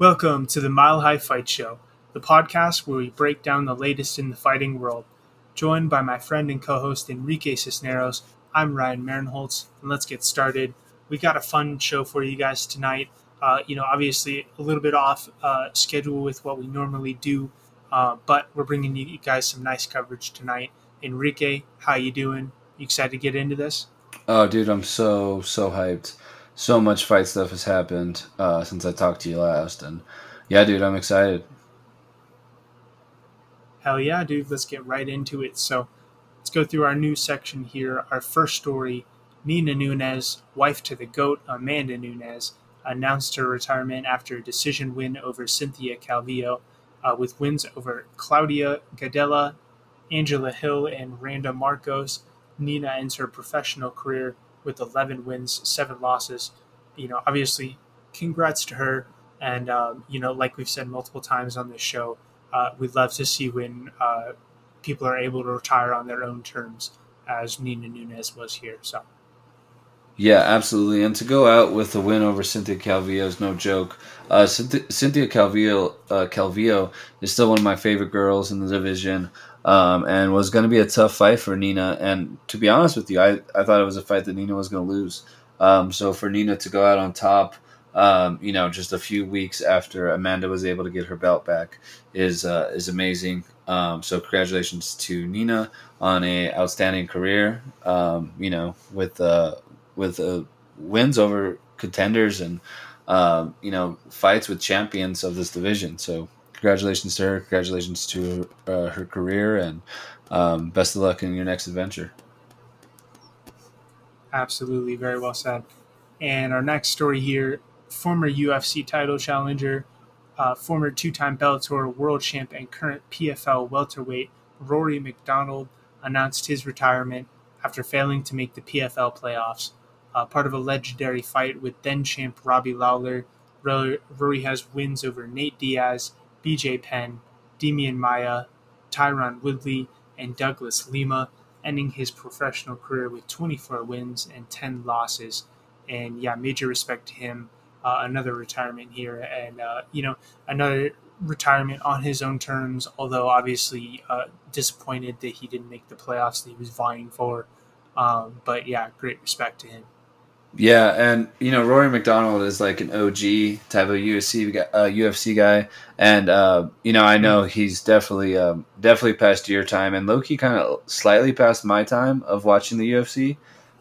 Welcome to the Mile High Fight Show, the podcast where we break down the latest in the fighting world. Joined by my friend and co-host Enrique Cisneros, I'm Ryan Marenholtz, and let's get started. We got a fun show for you guys tonight. Obviously a little bit off schedule with what we normally do, but we're bringing you guys some nice coverage tonight. Enrique, how you doing? You excited to get into this? Oh, dude, I'm so hyped. So much fight stuff has happened since I talked to you last. And yeah, dude, I'm excited. Hell yeah, dude. Let's get right into it. So let's go through our news section here. Our first story, Nina Nunes, wife to the GOAT, Amanda Nunes, announced her retirement after a decision win over Cynthia Calvillo, with wins over Claudia Gadella, Angela Hill, and Randa Marcos. Nina ends her professional career with 11 wins, 7 losses. Obviously, congrats to her. And, like we've said multiple times on this show, we'd love to see when people are able to retire on their own terms, as Nina Nunes was here. So, yeah, absolutely. And to go out with a win over Cynthia Calvillo is no joke. Cynthia Calvillo is still one of my favorite girls in the division. And was going to be a tough fight for Nina. And to be honest with you, I thought it was a fight that Nina was going to lose. So for Nina to go out on top, just a few weeks after Amanda was able to get her belt back is amazing. So congratulations to Nina on a outstanding career, with wins over contenders and, fights with champions of this division. So congratulations to her. Congratulations to her career, and best of luck in your next adventure. Absolutely. Very well said. And our next story here, former UFC title challenger, former two-time Bellator world champ and current PFL welterweight Rory MacDonald announced his retirement after failing to make the PFL playoffs. Part of a legendary fight with then-champ Robbie Lawler, Rory has wins over Nate Diaz, BJ Penn, Demian Maia, Tyron Woodley, and Douglas Lima, ending his professional career with 24 wins and 10 losses. And yeah, major respect to him. Another retirement here, and another retirement on his own terms, although obviously disappointed that he didn't make the playoffs that he was vying for. But yeah, great respect to him. Yeah, and Rory MacDonald is like an OG type of UFC guy, and I know he's definitely past your time, and low-key kind of slightly past my time of watching the UFC.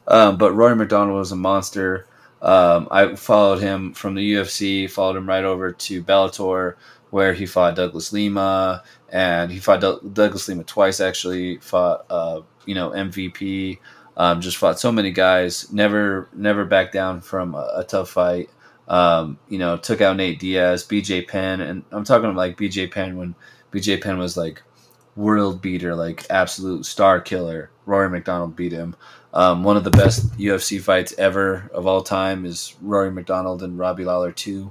But Rory MacDonald was a monster. I followed him from the UFC, followed him right over to Bellator, where he fought Douglas Lima, and he fought Douglas Lima twice actually. Fought MVP. Just fought so many guys, never backed down from a tough fight. Took out Nate Diaz, BJ Penn, and I'm talking like BJ Penn when BJ Penn was like world beater, like absolute star killer. Rory MacDonald beat him. One of the best UFC fights ever of all time is Rory MacDonald and Robbie Lawler 2.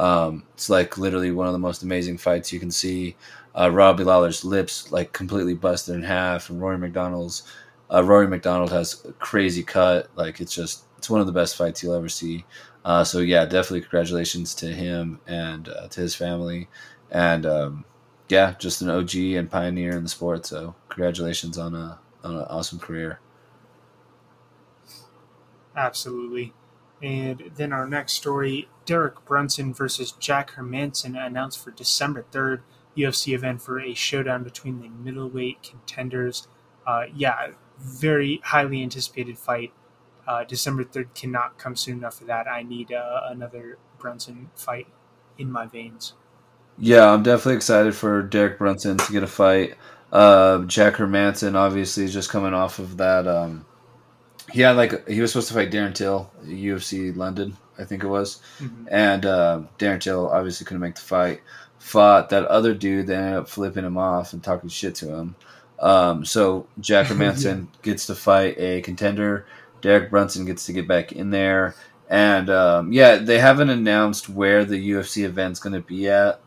It's like literally one of the most amazing fights you can see. Robbie Lawler's lips like completely busted in half, and Rory MacDonald has a crazy cut. Like it's one of the best fights you'll ever see. So yeah, definitely congratulations to him and to his family, and just an OG and pioneer in the sport. So congratulations on an awesome career. Absolutely. And then our next story: Derek Brunson versus Jack Hermanson announced for December 3rd, UFC event for a showdown between the middleweight contenders. Very highly anticipated fight. December 3rd cannot come soon enough for that. I need another Brunson fight in my veins. Yeah, I'm definitely excited for Derek Brunson to get a fight. Jack Hermanson, obviously, is just coming off of that. He was supposed to fight Darren Till, UFC London, I think it was. Mm-hmm. And Darren Till obviously couldn't make the fight. Fought that other dude that ended up flipping him off and talking shit to him. So Jack Hermanson gets to fight a contender. Derek Brunson gets to get back in there. And, they haven't announced where the UFC event's going to be at.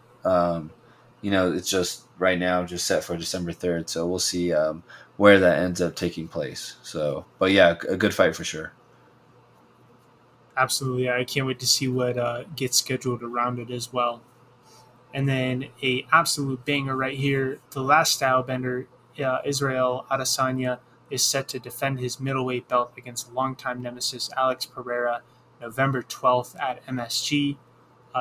It's just right now just set for December 3rd. So we'll see where that ends up taking place. So, but yeah, a good fight for sure. Absolutely. I can't wait to see what gets scheduled around it as well. And then a absolute banger right here. The last style bender, Israel Adesanya, is set to defend his middleweight belt against longtime nemesis Alex Pereira November 12th at MSG.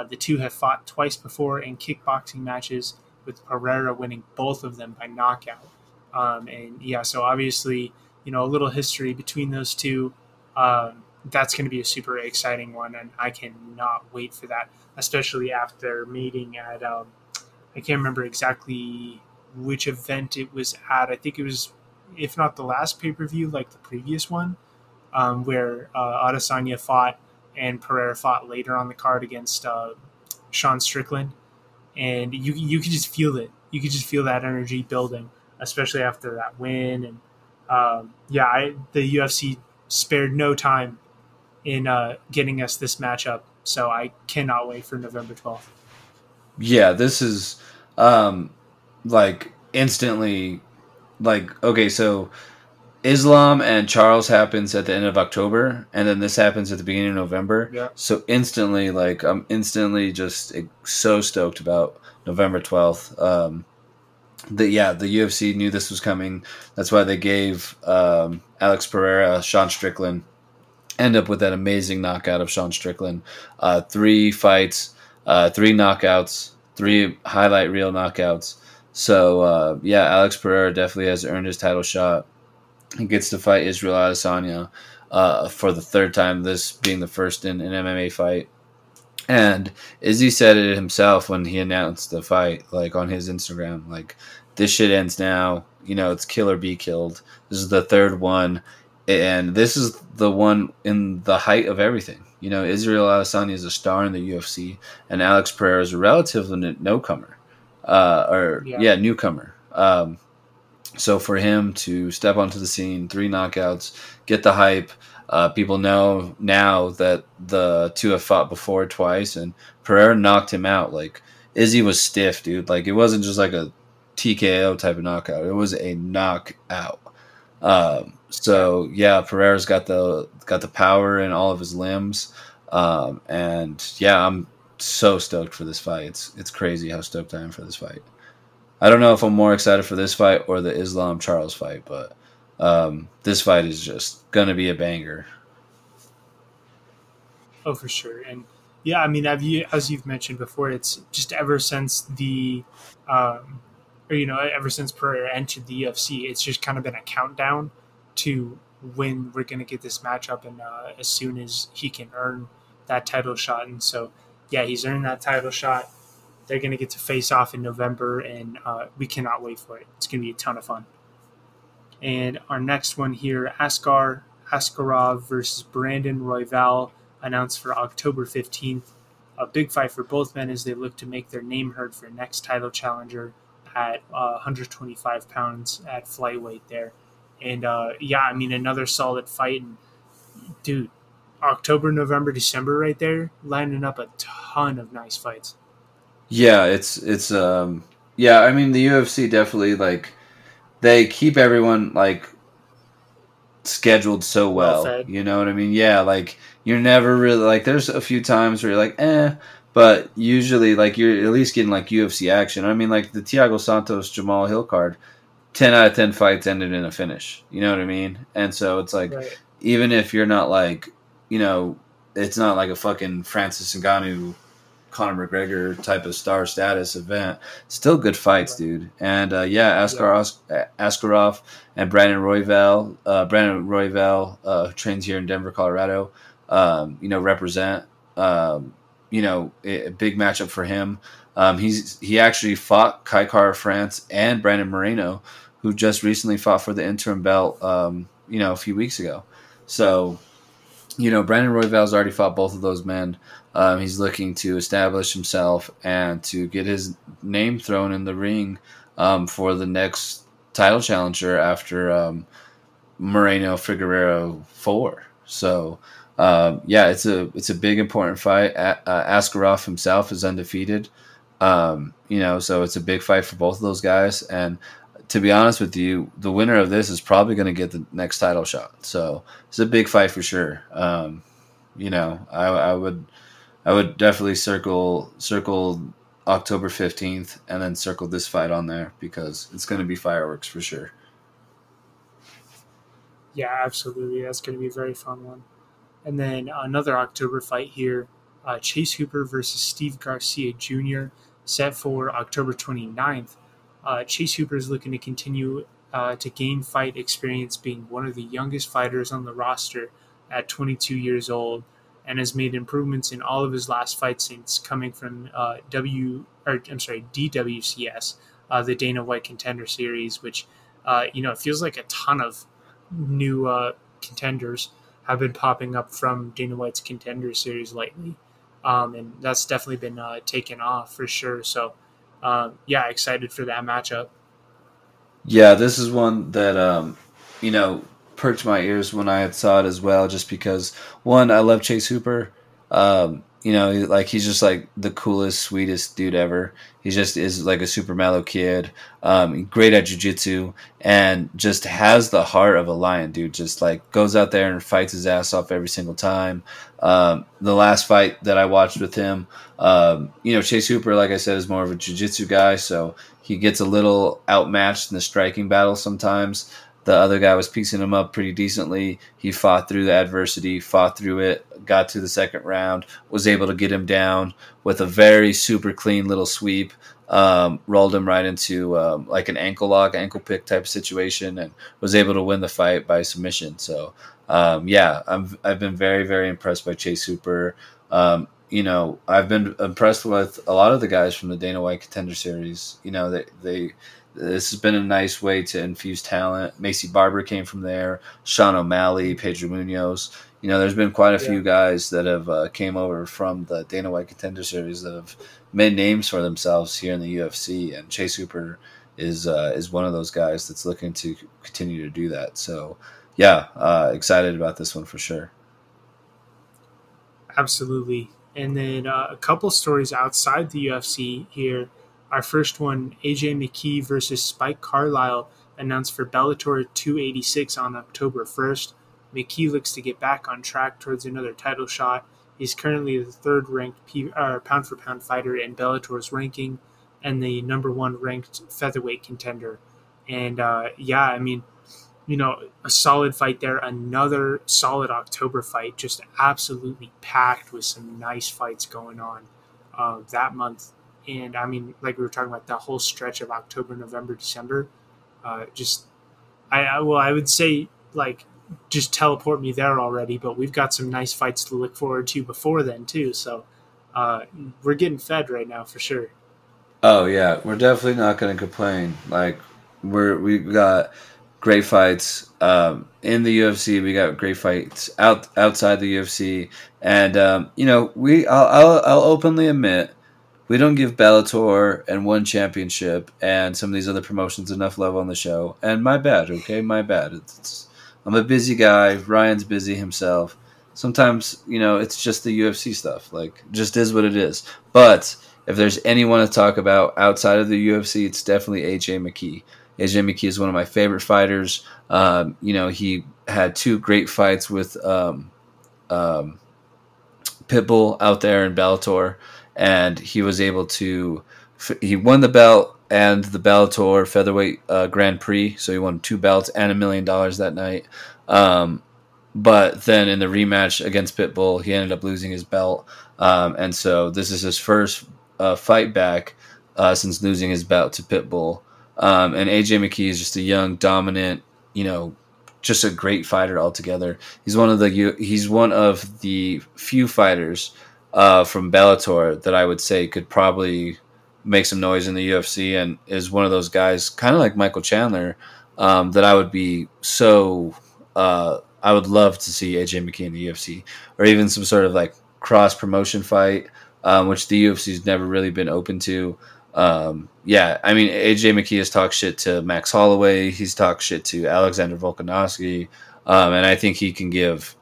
The two have fought twice before in kickboxing matches, with Pereira winning both of them by knockout. So obviously, a little history between those two. That's going to be a super exciting one, and I cannot wait for that, especially after meeting at, I can't remember exactly which event it was at. I think it was, if not the last pay-per-view, like the previous one, where Adesanya fought and Pereira fought later on the card against Sean Strickland. And you could just feel it. You could just feel that energy building, especially after that win. And the UFC spared no time in getting us this matchup. So I cannot wait for November 12th. Yeah, this is instantly okay, so Islam and Charles happens at the end of October, and then this happens at the beginning of November. Yeah. So instantly, I'm instantly just so stoked about November 12th. The UFC knew this was coming. That's why they gave Alex Pereira, Sean Strickland, end up with that amazing knockout of Sean Strickland. 3 fights, 3 knockouts, 3 highlight reel knockouts. So, Alex Pereira definitely has earned his title shot. He gets to fight Israel Adesanya for the third time, this being the first in an MMA fight. And Izzy said it himself when he announced the fight, on his Instagram, this shit ends now. It's kill or be killed. This is the third one, and this is the one in the height of everything. Israel Adesanya is a star in the UFC, and Alex Pereira is a relatively newcomer. So for him to step onto the scene, 3 knockouts, get the hype. People know now that the two have fought before twice, and Pereira knocked him out. Izzy was stiff, dude. It wasn't just a TKO type of knockout. It was a knockout. Pereira's got the power in all of his limbs. I'm so stoked for this fight. It's crazy how stoked I am for this fight. I don't know if I'm more excited for this fight or the Islam Charles fight, but this fight is just going to be a banger. Oh, for sure. And as you've mentioned before, it's just ever since ever since Pereira entered the UFC, it's just kind of been a countdown to when we're going to get this matchup, and as soon as he can earn that title shot. And so, he's earned that title shot. They're going to get to face off in November, and we cannot wait for it. It's going to be a ton of fun. And our next one here, Askar Askarov versus Brandon Royval, announced for October 15th. A big fight for both men as they look to make their name heard for next title challenger at 125 pounds at flyweight there. And, another solid fight. And, dude, October, November, December right there, lining up a ton of nice fights. Yeah, the UFC definitely, they keep everyone, scheduled so well. You know what I mean? Yeah, you're never really, there's a few times where you're but usually, you're at least getting, UFC action. I mean, the Thiago Santos, Jamahal Hill card, 10 out of 10 fights ended in a finish. You know what I mean? And so it's, right. Even if you're not, it's not a fucking Francis Ngannou, Conor McGregor type of star status event, still good fights, dude. And Askarov and Brandon Royval, who trains here in Denver, Colorado, represent. A big matchup for him. He actually fought Kai Kara France and Brandon Moreno, who just recently fought for the interim belt, a few weeks ago. So, Brandon Royval's already fought both of those men. He's looking to establish himself and to get his name thrown in the ring for the next title challenger after Moreno Figueiredo 4. So, it's a big, important fight. Askarov himself is undefeated. So it's a big fight for both of those guys. And to be honest with you, the winner of this is probably going to get the next title shot. So it's a big fight for sure. I would definitely circle October 15th, and then circle this fight on there because it's going to be fireworks for sure. Yeah, absolutely. That's going to be a very fun one. And then another October fight here, Chase Hooper versus Steve Garcia Jr., set for October 29th. Chase Hooper is looking to continue to gain fight experience, being one of the youngest fighters on the roster at 22 years old, and has made improvements in all of his last fights since coming from DWCS, the Dana White Contender Series, which it feels like a ton of new contenders have been popping up from Dana White's Contender Series lately. And that's definitely been taken off for sure. So, excited for that matchup. Yeah, this is one that, perked my ears when I saw it as well, just because, one, I love Chase Hooper. He's just like the coolest, sweetest dude ever. He just is like a super mellow kid, great at jiu-jitsu, and just has the heart of a lion, dude. Just like goes out there and fights his ass off every single time. The last fight that I watched with him, Chase Hooper, like I said, is more of a jiu-jitsu guy, so he gets a little outmatched in the striking battle sometimes. The other guy was piecing him up pretty decently. He fought through the adversity, fought through it, got to the second round, was able to get him down with a very super clean little sweep, rolled him right into like an ankle lock, ankle pick type situation, and was able to win the fight by submission. So, I've been very, very impressed by Chase Hooper. I've been impressed with a lot of the guys from the Dana White Contender Series. This has been a nice way to infuse talent. Macy Barber came from there. Sean O'Malley, Pedro Munoz. There's been quite a few guys that have came over from the Dana White Contender Series that have made names for themselves here in the UFC, and Chase Hooper is one of those guys that's looking to continue to do that. So, excited about this one for sure. Absolutely. And then a couple stories outside the UFC here. Our first one, AJ McKee versus Spike Carlisle, announced for Bellator 286 on October 1st. McKee looks to get back on track towards another title shot. He's currently the third-ranked pound-for-pound fighter in Bellator's ranking and the number one-ranked featherweight contender. And, a solid fight there. Another solid October fight, just absolutely packed with some nice fights going on that month. And, like we were talking about, that whole stretch of October, November, December, I would say, just teleport me there already, but we've got some nice fights to look forward to before then, too. So we're getting fed right now for sure. Oh, yeah. We're definitely not going to complain. We've got great fights in the UFC. We got great fights outside the UFC. And, I'll openly admit, we don't give Bellator and One Championship and some of these other promotions enough love on the show. And my bad, okay? My bad. I'm a busy guy. Ryan's busy himself. Sometimes, it's just the UFC stuff. Just is what it is. But if there's anyone to talk about outside of the UFC, it's definitely AJ McKee. AJ McKee is one of my favorite fighters. He had two great fights with Pitbull out there in Bellator. And he was able to – he won the belt and the Bellator Featherweight Grand Prix. So he won two belts and $1 million that night. But then in the rematch against Pitbull, he ended up losing his belt. And so this is his first fight back since losing his belt to Pitbull. And AJ McKee is just a young, dominant, just a great fighter altogether. He's one of the few fighters – from Bellator that I would say could probably make some noise in the UFC, and is one of those guys, kind of like Michael Chandler, that I would be I would love to see AJ McKee in the UFC, or even some sort of cross-promotion fight, which the UFC's never really been open to. AJ McKee has talked shit to Max Holloway. He's talked shit to Alexander Volkanovski, and I think he would give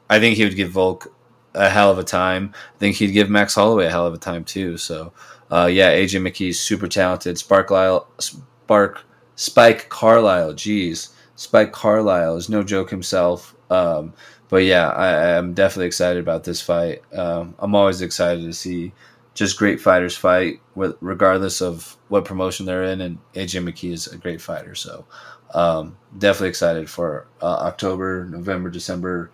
Volk a hell of a time. I think he'd give Max Holloway a hell of a time too. So, AJ McKee's super talented. Spike Carlisle. Spike Carlisle is no joke himself. But I'm definitely excited about this fight. I'm always excited to see just great fighters fight, regardless of what promotion they're in. And AJ McKee is a great fighter. So definitely excited for October, November, December.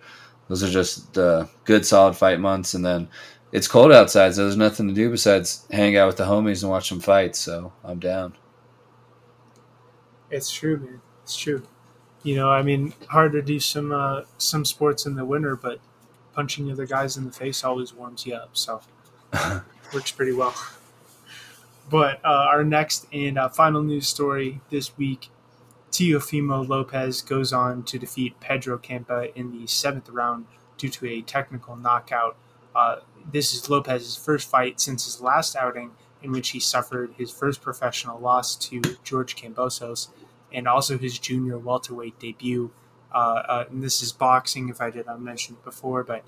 Those are just good, solid fight months. And then it's cold outside, so there's nothing to do besides hang out with the homies and watch some fights. So I'm down. It's true, man. It's true. You know, I mean, hard to do some sports in the winter, but punching other guys in the face always warms you up. So works pretty well. But our next and final news story this week, Teofimo Lopez goes on to defeat Pedro Campa in the 7th round due to a technical knockout. This is Lopez's first fight since his last outing, in which he suffered his first professional loss to George Kambosos, and also his junior welterweight debut. And this is boxing, if I did not mention it before. But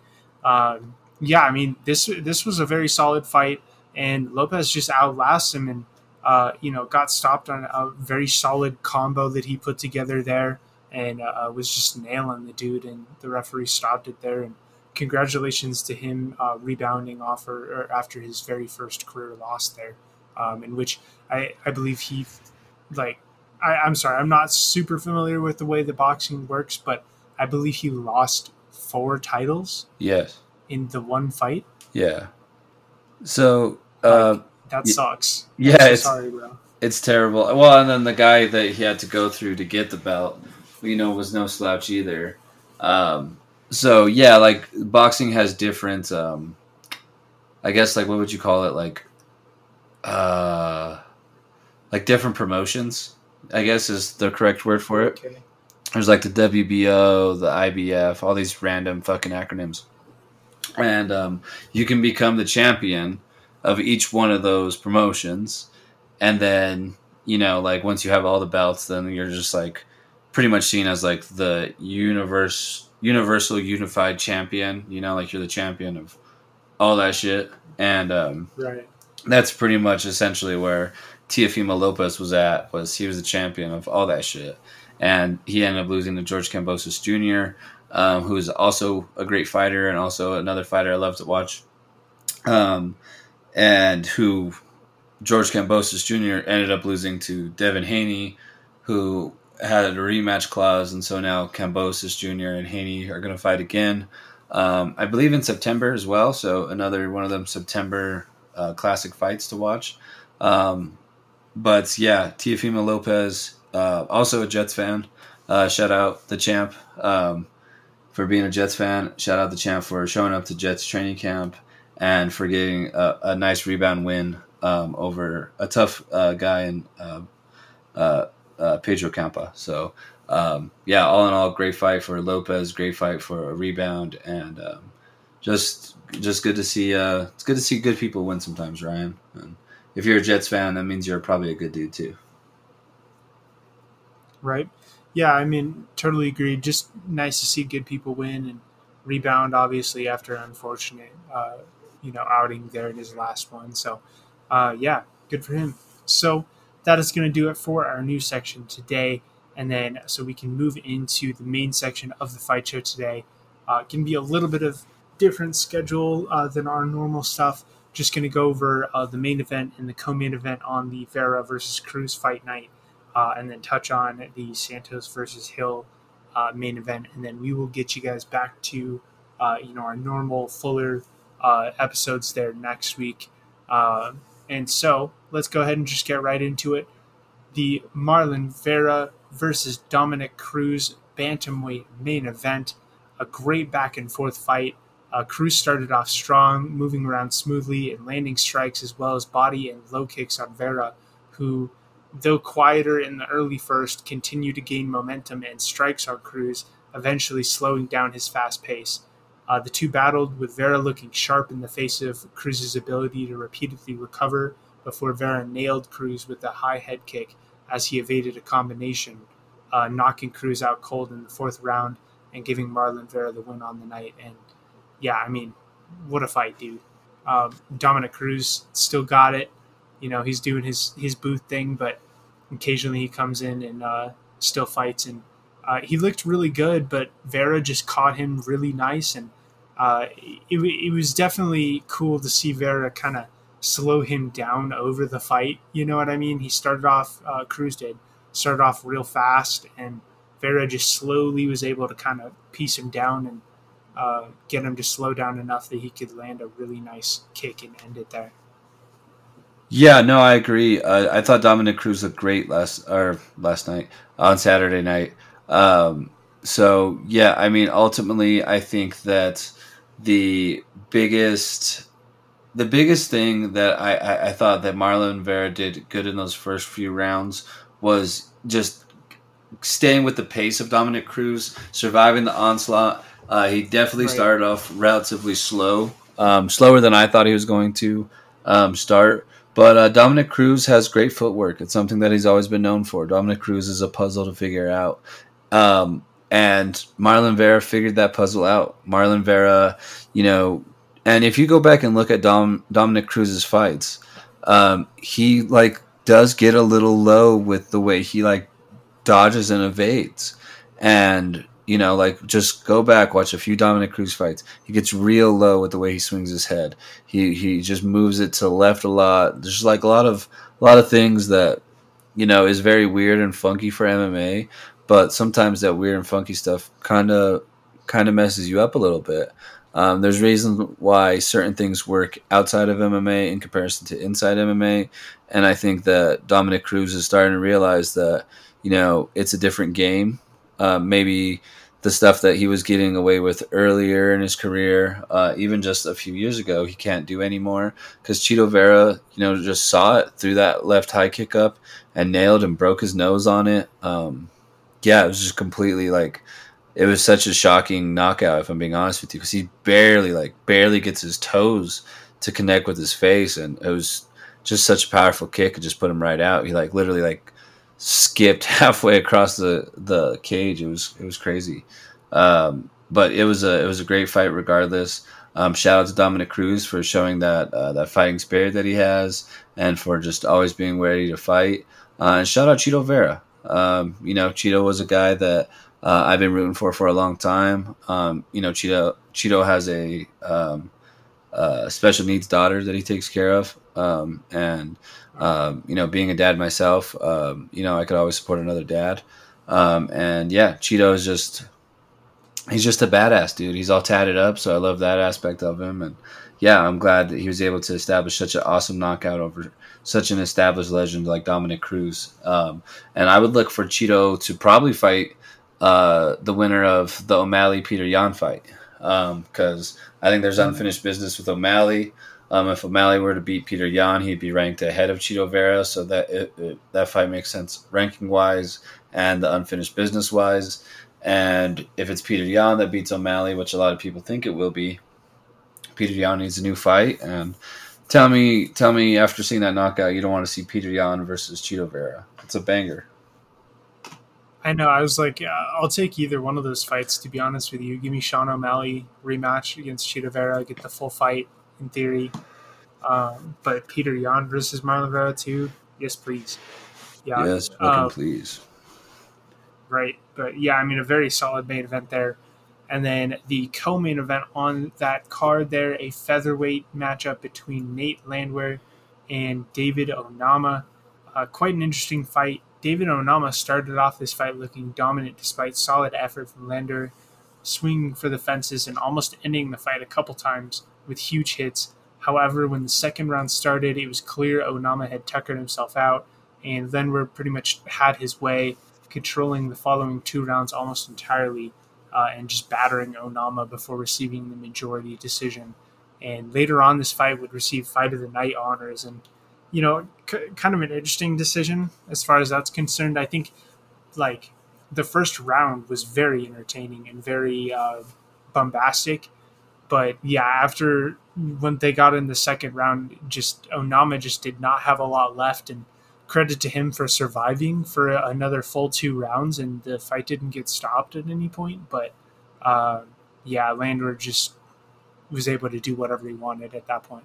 yeah, I mean, this was a very solid fight, and Lopez just outlasts him and got stopped on a very solid combo that he put together there, and was just nailing the dude, and the referee stopped it there. And congratulations to him rebounding off or after his very first career loss there, in which I believe he, like, I'm sorry, I'm not super familiar with the way the boxing works, but I believe he lost 4 titles. Yes. In the one fight. Yeah. So that sucks. Yeah. I'm so sorry, bro. It's terrible. Well, and then the guy that he had to go through to get the belt, was no slouch either. So yeah, like boxing has different, I guess, like, what would you call it? Like different promotions, I guess, is the correct word for it. Okay. There's like the WBO, the IBF, all these random fucking acronyms. And you can become the champion of each one of those promotions. And then, like once you have all the belts, then you're just like pretty much seen as like the universal unified champion, like you're the champion of all that shit. And right. That's pretty much essentially where Teofimo Lopez was the champion of all that shit, and he ended up losing to George Kambosos Jr., who is also a great fighter and also another fighter I love to watch, and who George Kambosos Jr. ended up losing to Devin Haney, who had a rematch clause, and so now Kambosos Jr. and Haney are going to fight again, I believe in September as well, so another one of them September classic fights to watch. But yeah, Teofimo Lopez, also a Jets fan. Shout out the champ for being a Jets fan. Shout out the champ for showing up to Jets training camp and for getting a nice rebound win over a tough guy in Pedro Campa. So yeah, all in all, great fight for Lopez. Great fight for a rebound, and just good to see. It's good to see good people win sometimes, Ryan. And if you're a Jets fan, that means you're probably a good dude too. Right. Yeah, I mean, totally agree. Just nice to see good people win and rebound, obviously, after an unfortunate, outing there in his last one. So, yeah, good for him. So that is going to do it for our news section today. And then so we can move into the main section of the fight show today. It can be a little bit of different schedule than our normal stuff. Just going to go over the main event and the co-main event on the Vera versus Cruz fight night, and then touch on the Santos versus Hill main event, and then we will get you guys back to our normal fuller episodes there next week. And so let's go ahead and just get right into it. The Marlon Vera versus Dominic Cruz bantamweight main event, a great back and forth fight. Cruz started off strong, moving around smoothly and landing strikes as well as body and low kicks on Vera, who, though quieter in the early first, continued to gain momentum and strikes on Cruz, eventually slowing down his fast pace. The two battled, with Vera looking sharp in the face of Cruz's ability to repeatedly recover before Vera nailed Cruz with a high head kick as he evaded a combination, knocking Cruz out cold in the 4th round and giving Marlon Vera the win on the night. And yeah, I mean, what a fight, dude. Dominic Cruz still got it. He's doing his booth thing, but occasionally he comes in and still fights. And he looked really good, but Vera just caught him really nice. And it was definitely cool to see Vera kind of slow him down over the fight. You know what I mean? He started off, Cruz did, started off real fast, and Vera just slowly was able to kind of piece him down and get him to slow down enough that he could land a really nice kick and end it there. Yeah, no, I agree. I thought Dominic Cruz looked great last night on Saturday night. So, yeah, I mean, ultimately, I think that the biggest thing that I thought that Marlon Vera did good in those first few rounds was just staying with the pace of Dominic Cruz, surviving the onslaught. He definitely started off relatively slow, slower than I thought he was going to start. But Dominic Cruz has great footwork. It's something that he's always been known for. Dominic Cruz is a puzzle to figure out. And Marlon Vera figured that puzzle out. Marlon Vera, you know, and if you go back and look at Dominic Cruz's fights, he, like, does get a little low with the way he, like, dodges and evades. And, you know, like, just go back, watch a few Dominic Cruz fights. He gets real low with the way he swings his head. He just moves it to the left a lot. There's like a lot of things that, you know, is very weird and funky for MMA, but sometimes that weird and funky stuff kind of messes you up a little bit. There's reasons why certain things work outside of MMA in comparison to inside MMA, and I think that Dominic Cruz is starting to realize that, you know, it's a different game. Maybe the stuff that he was getting away with earlier in his career, even just a few years ago, he can't do anymore because Chito Vera, you know, just saw it through that left high kick up and nailed and broke his nose on it. Yeah, it was just completely like, it was such a shocking knockout, if I'm being honest with you, because he barely gets his toes to connect with his face. And it was just such a powerful kick. It just put him right out. He like literally like skipped halfway across the cage. It was crazy, but it was a great fight regardless. Shout out to Dominic Cruz for showing that fighting spirit that he has, and for just always being ready to fight. And shout out Chito Vera. You know, Chito was a guy that I've been rooting for a long time. You know, Chito has a special needs daughter that he takes care of, and. You know, being a dad myself, you know, I could always support another dad. And yeah, Chito is he's just a badass dude. He's all tatted up. So I love that aspect of him. And yeah, I'm glad that he was able to establish such an awesome knockout over such an established legend like Dominic Cruz. And I would look for Chito to probably fight, the winner of the O'Malley Peter Yan fight. 'Cause I think there's unfinished business with O'Malley. If O'Malley were to beat Peter Yan, he'd be ranked ahead of Chito Vera, so that that fight makes sense ranking-wise and the unfinished business-wise. And if it's Peter Yan that beats O'Malley, which a lot of people think it will be, Peter Yan needs a new fight. And tell me after seeing that knockout, you don't want to see Peter Yan versus Chito Vera. It's a banger. I know. I was like, I'll take either one of those fights, to be honest with you. Give me Sean O'Malley rematch against Chito Vera, get the full fight. In theory, but Peter Yan versus Marlon Vera too. Yes, please. Yeah. Yes, fucking please. Right, but yeah, I mean a very solid main event there, and then the co-main event on that card there, a featherweight matchup between Nate Landwehr and David Onama. Quite an interesting fight. David Onama started off this fight looking dominant despite solid effort from Landwehr, swinging for the fences and almost ending the fight a couple times with huge hits. However, when the second round started, it was clear Onama had tuckered himself out, and Landwehr pretty much had his way, controlling the following two rounds almost entirely, and just battering Onama before receiving the majority decision. And later on, this fight would receive Fight of the Night honors, and, you know, kind of an interesting decision as far as that's concerned. I think, like, the first round was very entertaining and very bombastic. But yeah, after when they got in the second round, just Onama just did not have a lot left, and credit to him for surviving for another full two rounds, and the fight didn't get stopped at any point. But yeah, Landwehr just was able to do whatever he wanted at that point.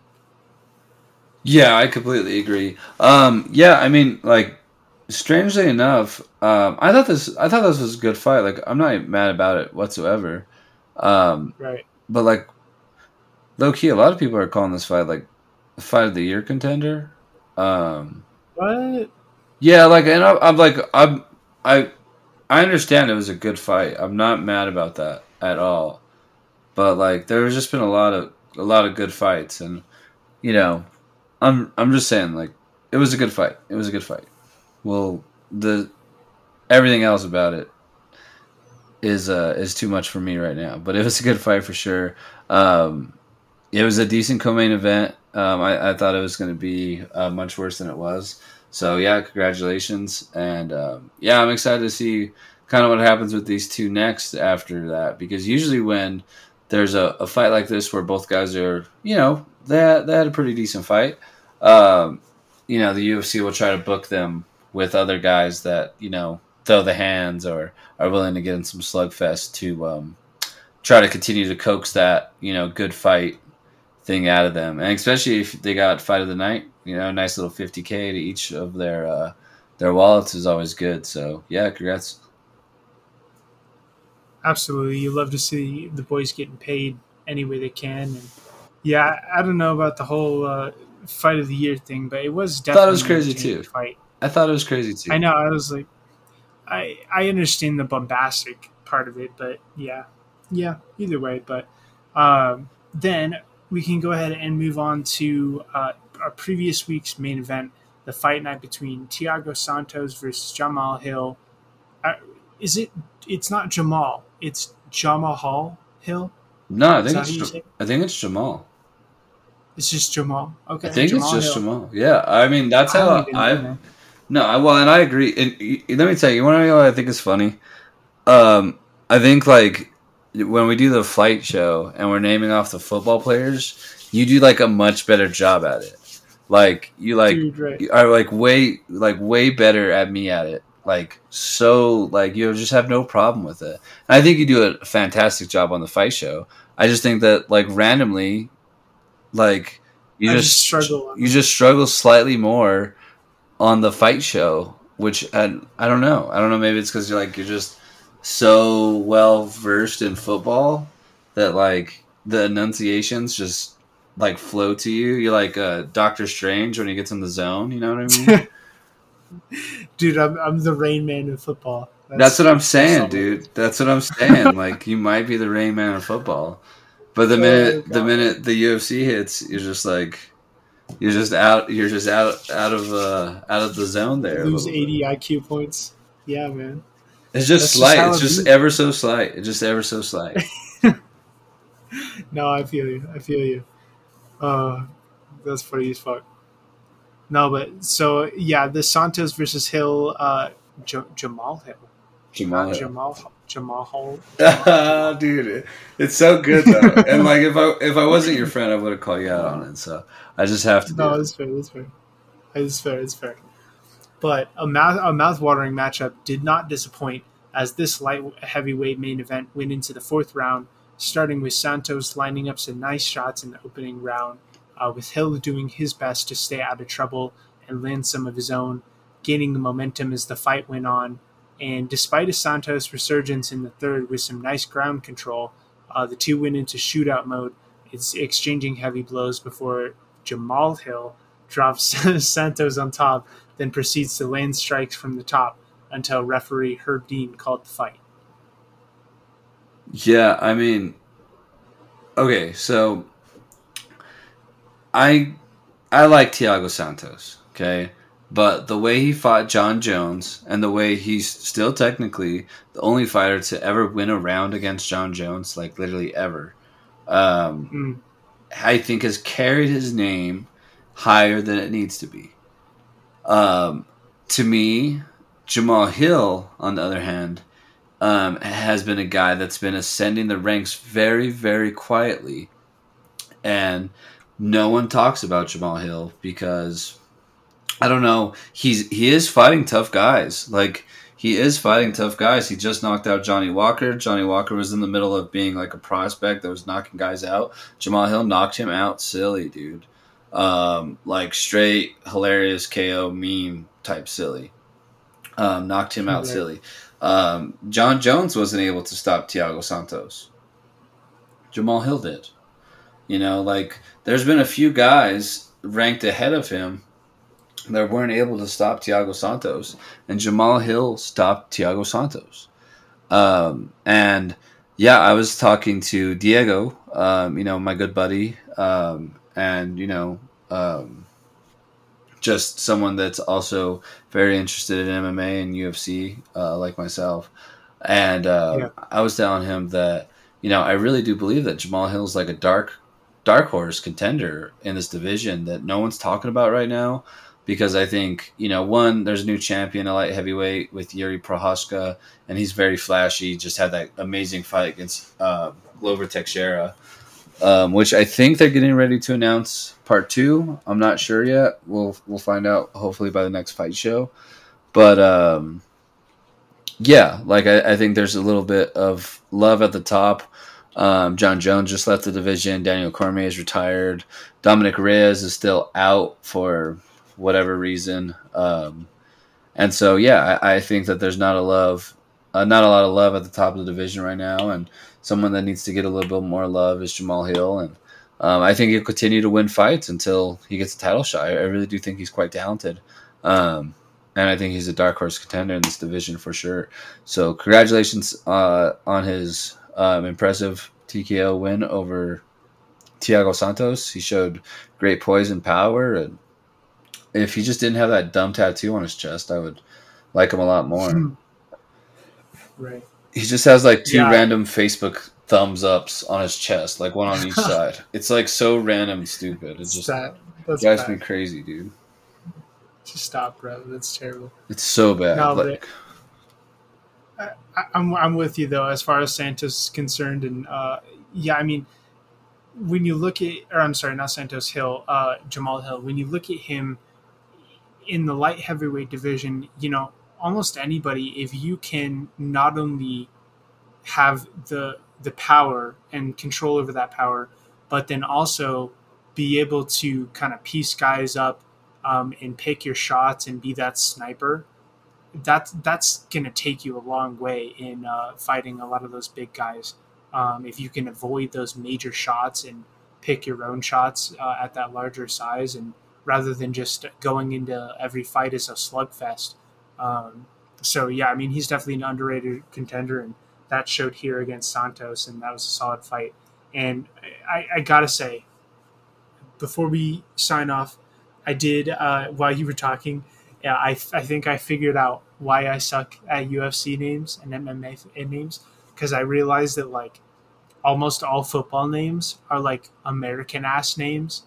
Yeah, I completely agree. Yeah, I mean, like, strangely enough, I thought this was a good fight. Like, I'm not mad about it whatsoever. Right. But, like, low-key, a lot of people are calling this fight, like, Fight of the Year contender. What? Yeah, like, and I understand it was a good fight. I'm not mad about that at all. But like, there's just been a lot of good fights, and you know, I'm just saying, like, it was a good fight. It was a good fight. Well, the everything else about it is too much for me right now. But it was a good fight for sure. It was a decent co-main event. I thought it was going to be much worse than it was. So, yeah, congratulations. And, yeah, I'm excited to see kind of what happens with these two next after that. Because usually when there's a fight like this where both guys are, you know, they had a pretty decent fight, you know, the UFC will try to book them with other guys that, you know, throw the hands or are willing to get in some slugfest to try to continue to coax that, you know, good fight thing out of them. And especially if they got fight of the night, you know, a nice little $50K to each of their wallets is always good. So, yeah, congrats. Absolutely. You love to see the boys getting paid any way they can. And yeah, I don't know about the whole fight of the year thing, but it was definitely I thought it was crazy, too. I know. I was like, I understand the bombastic part of it, but yeah, either way. But then we can go ahead and move on to our previous week's main event, the fight night between Thiago Santos versus Jamahal Hill. It's not Jamal. It's Jamahal Hill? No, I think it's Jamal. It's just Jamal. Okay. I think Jamahal it's just Hill. Jamal. Yeah, I mean, that's how I No, well, and I agree. And let me tell you, one of what I think is funny? I think, like, when we do the flight show and we're naming off the football players, you do, like, a much better job at it. Like, you, like, dude, right. You are, like, way better at me at it. Like, so, like, you just have no problem with it. And I think you do a fantastic job on the fight show. I just think that, like, randomly, like, you just struggle slightly more on the fight show, which I don't know. Maybe it's because you're just so well versed in football that like the enunciations just like flow to you. You're like Doctor Strange when he gets in the zone. You know what I mean? Dude, I'm the Rain Man of football. That's what I'm saying, dude. That's what I'm saying. Like, you might be the Rain Man of football, but the minute the UFC hits, you're just like. You're just out of the zone there. Lose 80 IQ points. Yeah, man. It's just slight. It's just ever so slight. No, I feel you. That's funny as fuck. No, but so yeah, the Santos versus Hill, Jamahal Hill. Jamal Hall. Dude, it's so good though. And like, if I wasn't your friend, I would have called you out on it. So I just have to. No, it's fair. But a mouth-watering matchup did not disappoint, as this light heavyweight main event went into the fourth round, starting with Santos lining up some nice shots in the opening round, with Hill doing his best to stay out of trouble and land some of his own, gaining the momentum as the fight went on. And despite a Santos resurgence in the third with some nice ground control, the two went into shootout mode. It's exchanging heavy blows before Jamahal Hill drops Santos on top, then proceeds to land strikes from the top until referee Herb Dean called the fight. Yeah, I mean, okay, so I like Thiago Santos, okay? But the way he fought John Jones, and the way he's still technically the only fighter to ever win a round against John Jones, like literally ever, I think has carried his name higher than it needs to be. To me, Jamahal Hill, on the other hand, has been a guy that's been ascending the ranks very, very quietly. And no one talks about Jamahal Hill because... I don't know. He is fighting tough guys. Like, he is fighting tough guys. He just knocked out Johnny Walker. Johnny Walker was in the middle of being like a prospect that was knocking guys out. Jamahal Hill knocked him out silly, dude. Like straight hilarious KO meme type silly. Knocked him out silly. John Jones wasn't able to stop Thiago Santos. Jamahal Hill did. You know, like, there's been a few guys ranked ahead of him that weren't able to stop Thiago Santos, and Jamahal Hill stopped Thiago Santos. And yeah, I was talking to Diego, my good buddy, just someone that's also very interested in MMA and UFC, like myself. And I was telling him that, I really do believe that Jamahal Hill is like a dark horse contender in this division that no one's talking about right now. Because I think, one, there's a new champion, a light heavyweight with Jiří Procházka, and he's very flashy. Just had that amazing fight against Glover Teixeira, which I think they're getting ready to announce part two. I'm not sure yet. We'll find out hopefully by the next fight show. But I think there's a little bit of love at the top. John Jones just left the division. Daniel Cormier is retired. Dominic Reyes is still out for whatever reason. And so, yeah, I think that there's not a lot of love at the top of the division right now. And someone that needs to get a little bit more love is Jamahal Hill. And I think he'll continue to win fights until he gets a title shot. I really do think he's quite talented. And I think he's a dark horse contender in this division for sure. So congratulations on his impressive TKO win over Thiago Santos. He showed great poise and power, and if he just didn't have that dumb tattoo on his chest, I would like him a lot more. Right. He just has like two random Facebook thumbs ups on his chest, like one on each side. It's like so random and stupid. It's just drives me crazy, dude. Just stop, bro. That's terrible. It's so bad. No, like, I'm with you though, as far as Santos is concerned, and when you look at, Jamahal Hill. When you look at him in the light heavyweight division, almost anybody, if you can not only have the power and control over that power, but then also be able to kind of piece guys up and pick your shots and be that sniper, that's going to take you a long way in fighting a lot of those big guys. If you can avoid those major shots and pick your own shots at that larger size, and rather than just going into every fight as a slugfest. He's definitely an underrated contender, and that showed here against Santos, and that was a solid fight. And I got to say, before we sign off, I did, while you were talking, I think I figured out why I suck at UFC names and MMA names, because I realized that like almost all football names are like American-ass names.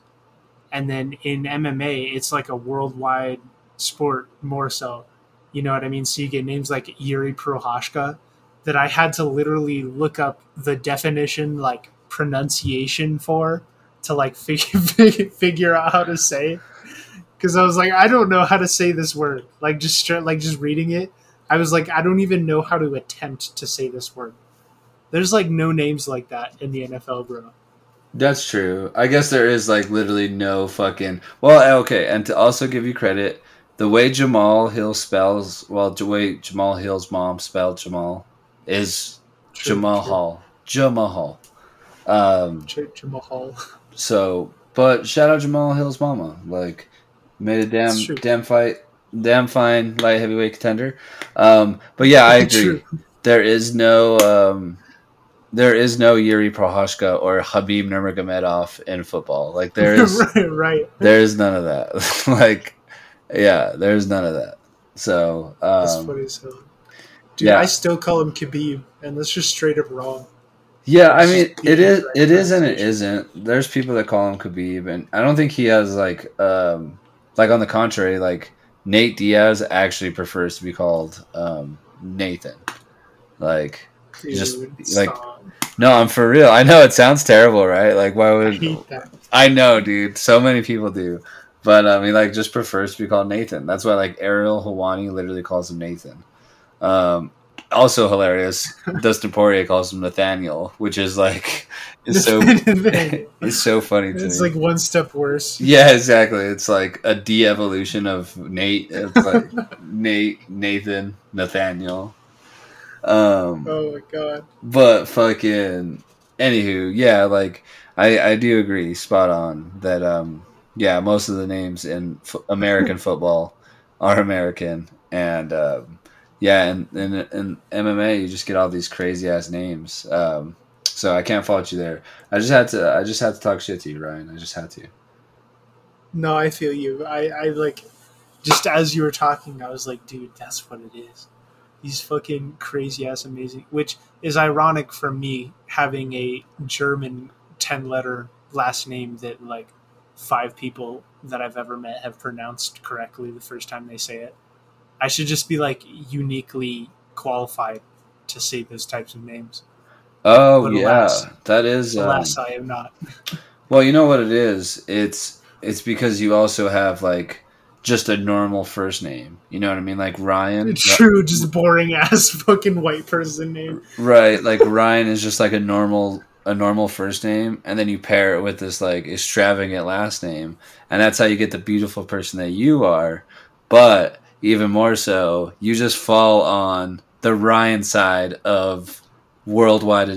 And then in MMA, it's like a worldwide sport more so. You know what I mean? So you get names like Jiří Procházka that I had to literally look up the definition, like pronunciation for, to like figure out how to say. Because I was like, I don't know how to say this word. Like just reading it, I was like, I don't even know how to attempt to say this word. There's like no names like that in the NFL, bro. That's true. I guess there is like literally no fucking... Well, okay, and to also give you credit, the way Jamahal Hill spells... Well, the way Jamahal Hill's mom spelled Jamal is Jamahal. Jamahal. Jamahal. So, but shout out Jamahal Hill's mama. Like, made a damn fight. Damn fine light heavyweight contender. But yeah, I agree. True. There is no Jiří Procházka or Habib Nurmagomedov in football. Like there is, right. There is none of that. There is none of that. So that's funny as hell. Dude, yeah. I still call him Khabib, and that's just straight up wrong. Yeah, I mean, it is, and it isn't. There's people that call him Khabib, and I don't think he has like on the contrary, like Nate Diaz actually prefers to be called Nathan, like. Dude, just like song. No, I'm for real. I know it sounds terrible, right? Like, why would I hate that? I know, dude. So many people do, but I mean, like, just prefers to be called Nathan. That's why, like, Ariel Helwani literally calls him Nathan. Also hilarious. Dustin Poirier calls him Nathaniel, which is like it's so funny to me. It's like one step worse. Yeah, exactly. It's like a de-evolution of Nate. It's like Nate, Nathan, Nathaniel. Oh my god! But anywho, yeah, like I do agree, spot on that. Yeah, most of the names in American football are American, and yeah, in MMA you just get all these crazy ass names. So I can't fault you there. I just had to talk shit to you, Ryan. I just had to. No, I feel you. I like, just as you were talking, I was like, dude, that's what it is. These fucking crazy ass amazing, which is ironic for me having a German 10-letter last name that like 5 people that I've ever met have pronounced correctly the first time they say it. I should just be like uniquely qualified to say those types of names. Oh, but yeah, alas, that is. Alas, I am not. Well, you know what it is? It's because you also have like just a normal first name. You know what I mean? Like Ryan. True, just boring ass fucking white person name. Right, like Ryan is just like a normal first name, and then you pair it with this like extravagant last name, and that's how you get the beautiful person that you are. But even more so, you just fall on the Ryan side of worldwide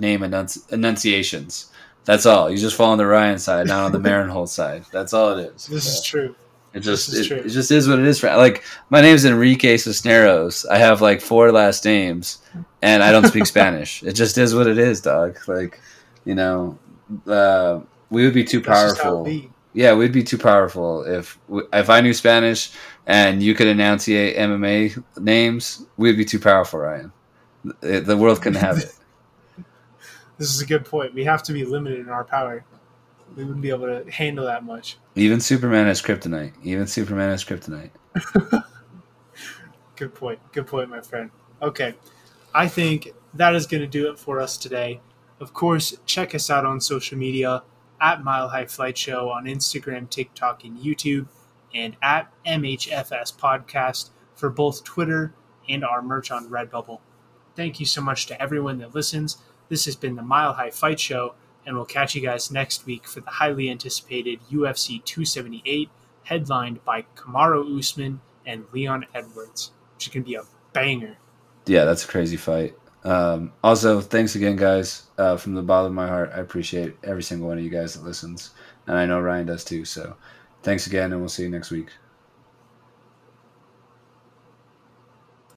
name enunciations. That's all. You just fall on the Ryan side, not on the Marinhold side. That's all it is. This is true. It just is what it is. For like, my name's Enrique Cisneros. I have like 4 last names, and I don't speak Spanish. It just is what it is, dog. Like, you know, we would be too powerful. Yeah, we'd be too powerful if I knew Spanish and you could enunciate MMA names. We'd be too powerful, Ryan. The world couldn't have it. This is a good point. We have to be limited in our power. We wouldn't be able to handle that much. Even Superman has kryptonite. Good point. My friend. Okay. I think that is going to do it for us today. Of course, check us out on social media at Mile High Flight Show on Instagram, TikTok, and YouTube, and at MHFS Podcast for both Twitter and our merch on Redbubble. Thank you so much to everyone that listens. This has been the Mile High Fight Show, and we'll catch you guys next week for the highly anticipated UFC 278, headlined by Kamaru Usman and Leon Edwards, which can be a banger. Yeah, that's a crazy fight. Also, thanks again, guys, from the bottom of my heart. I appreciate every single one of you guys that listens, and I know Ryan does too. So thanks again, and we'll see you next week.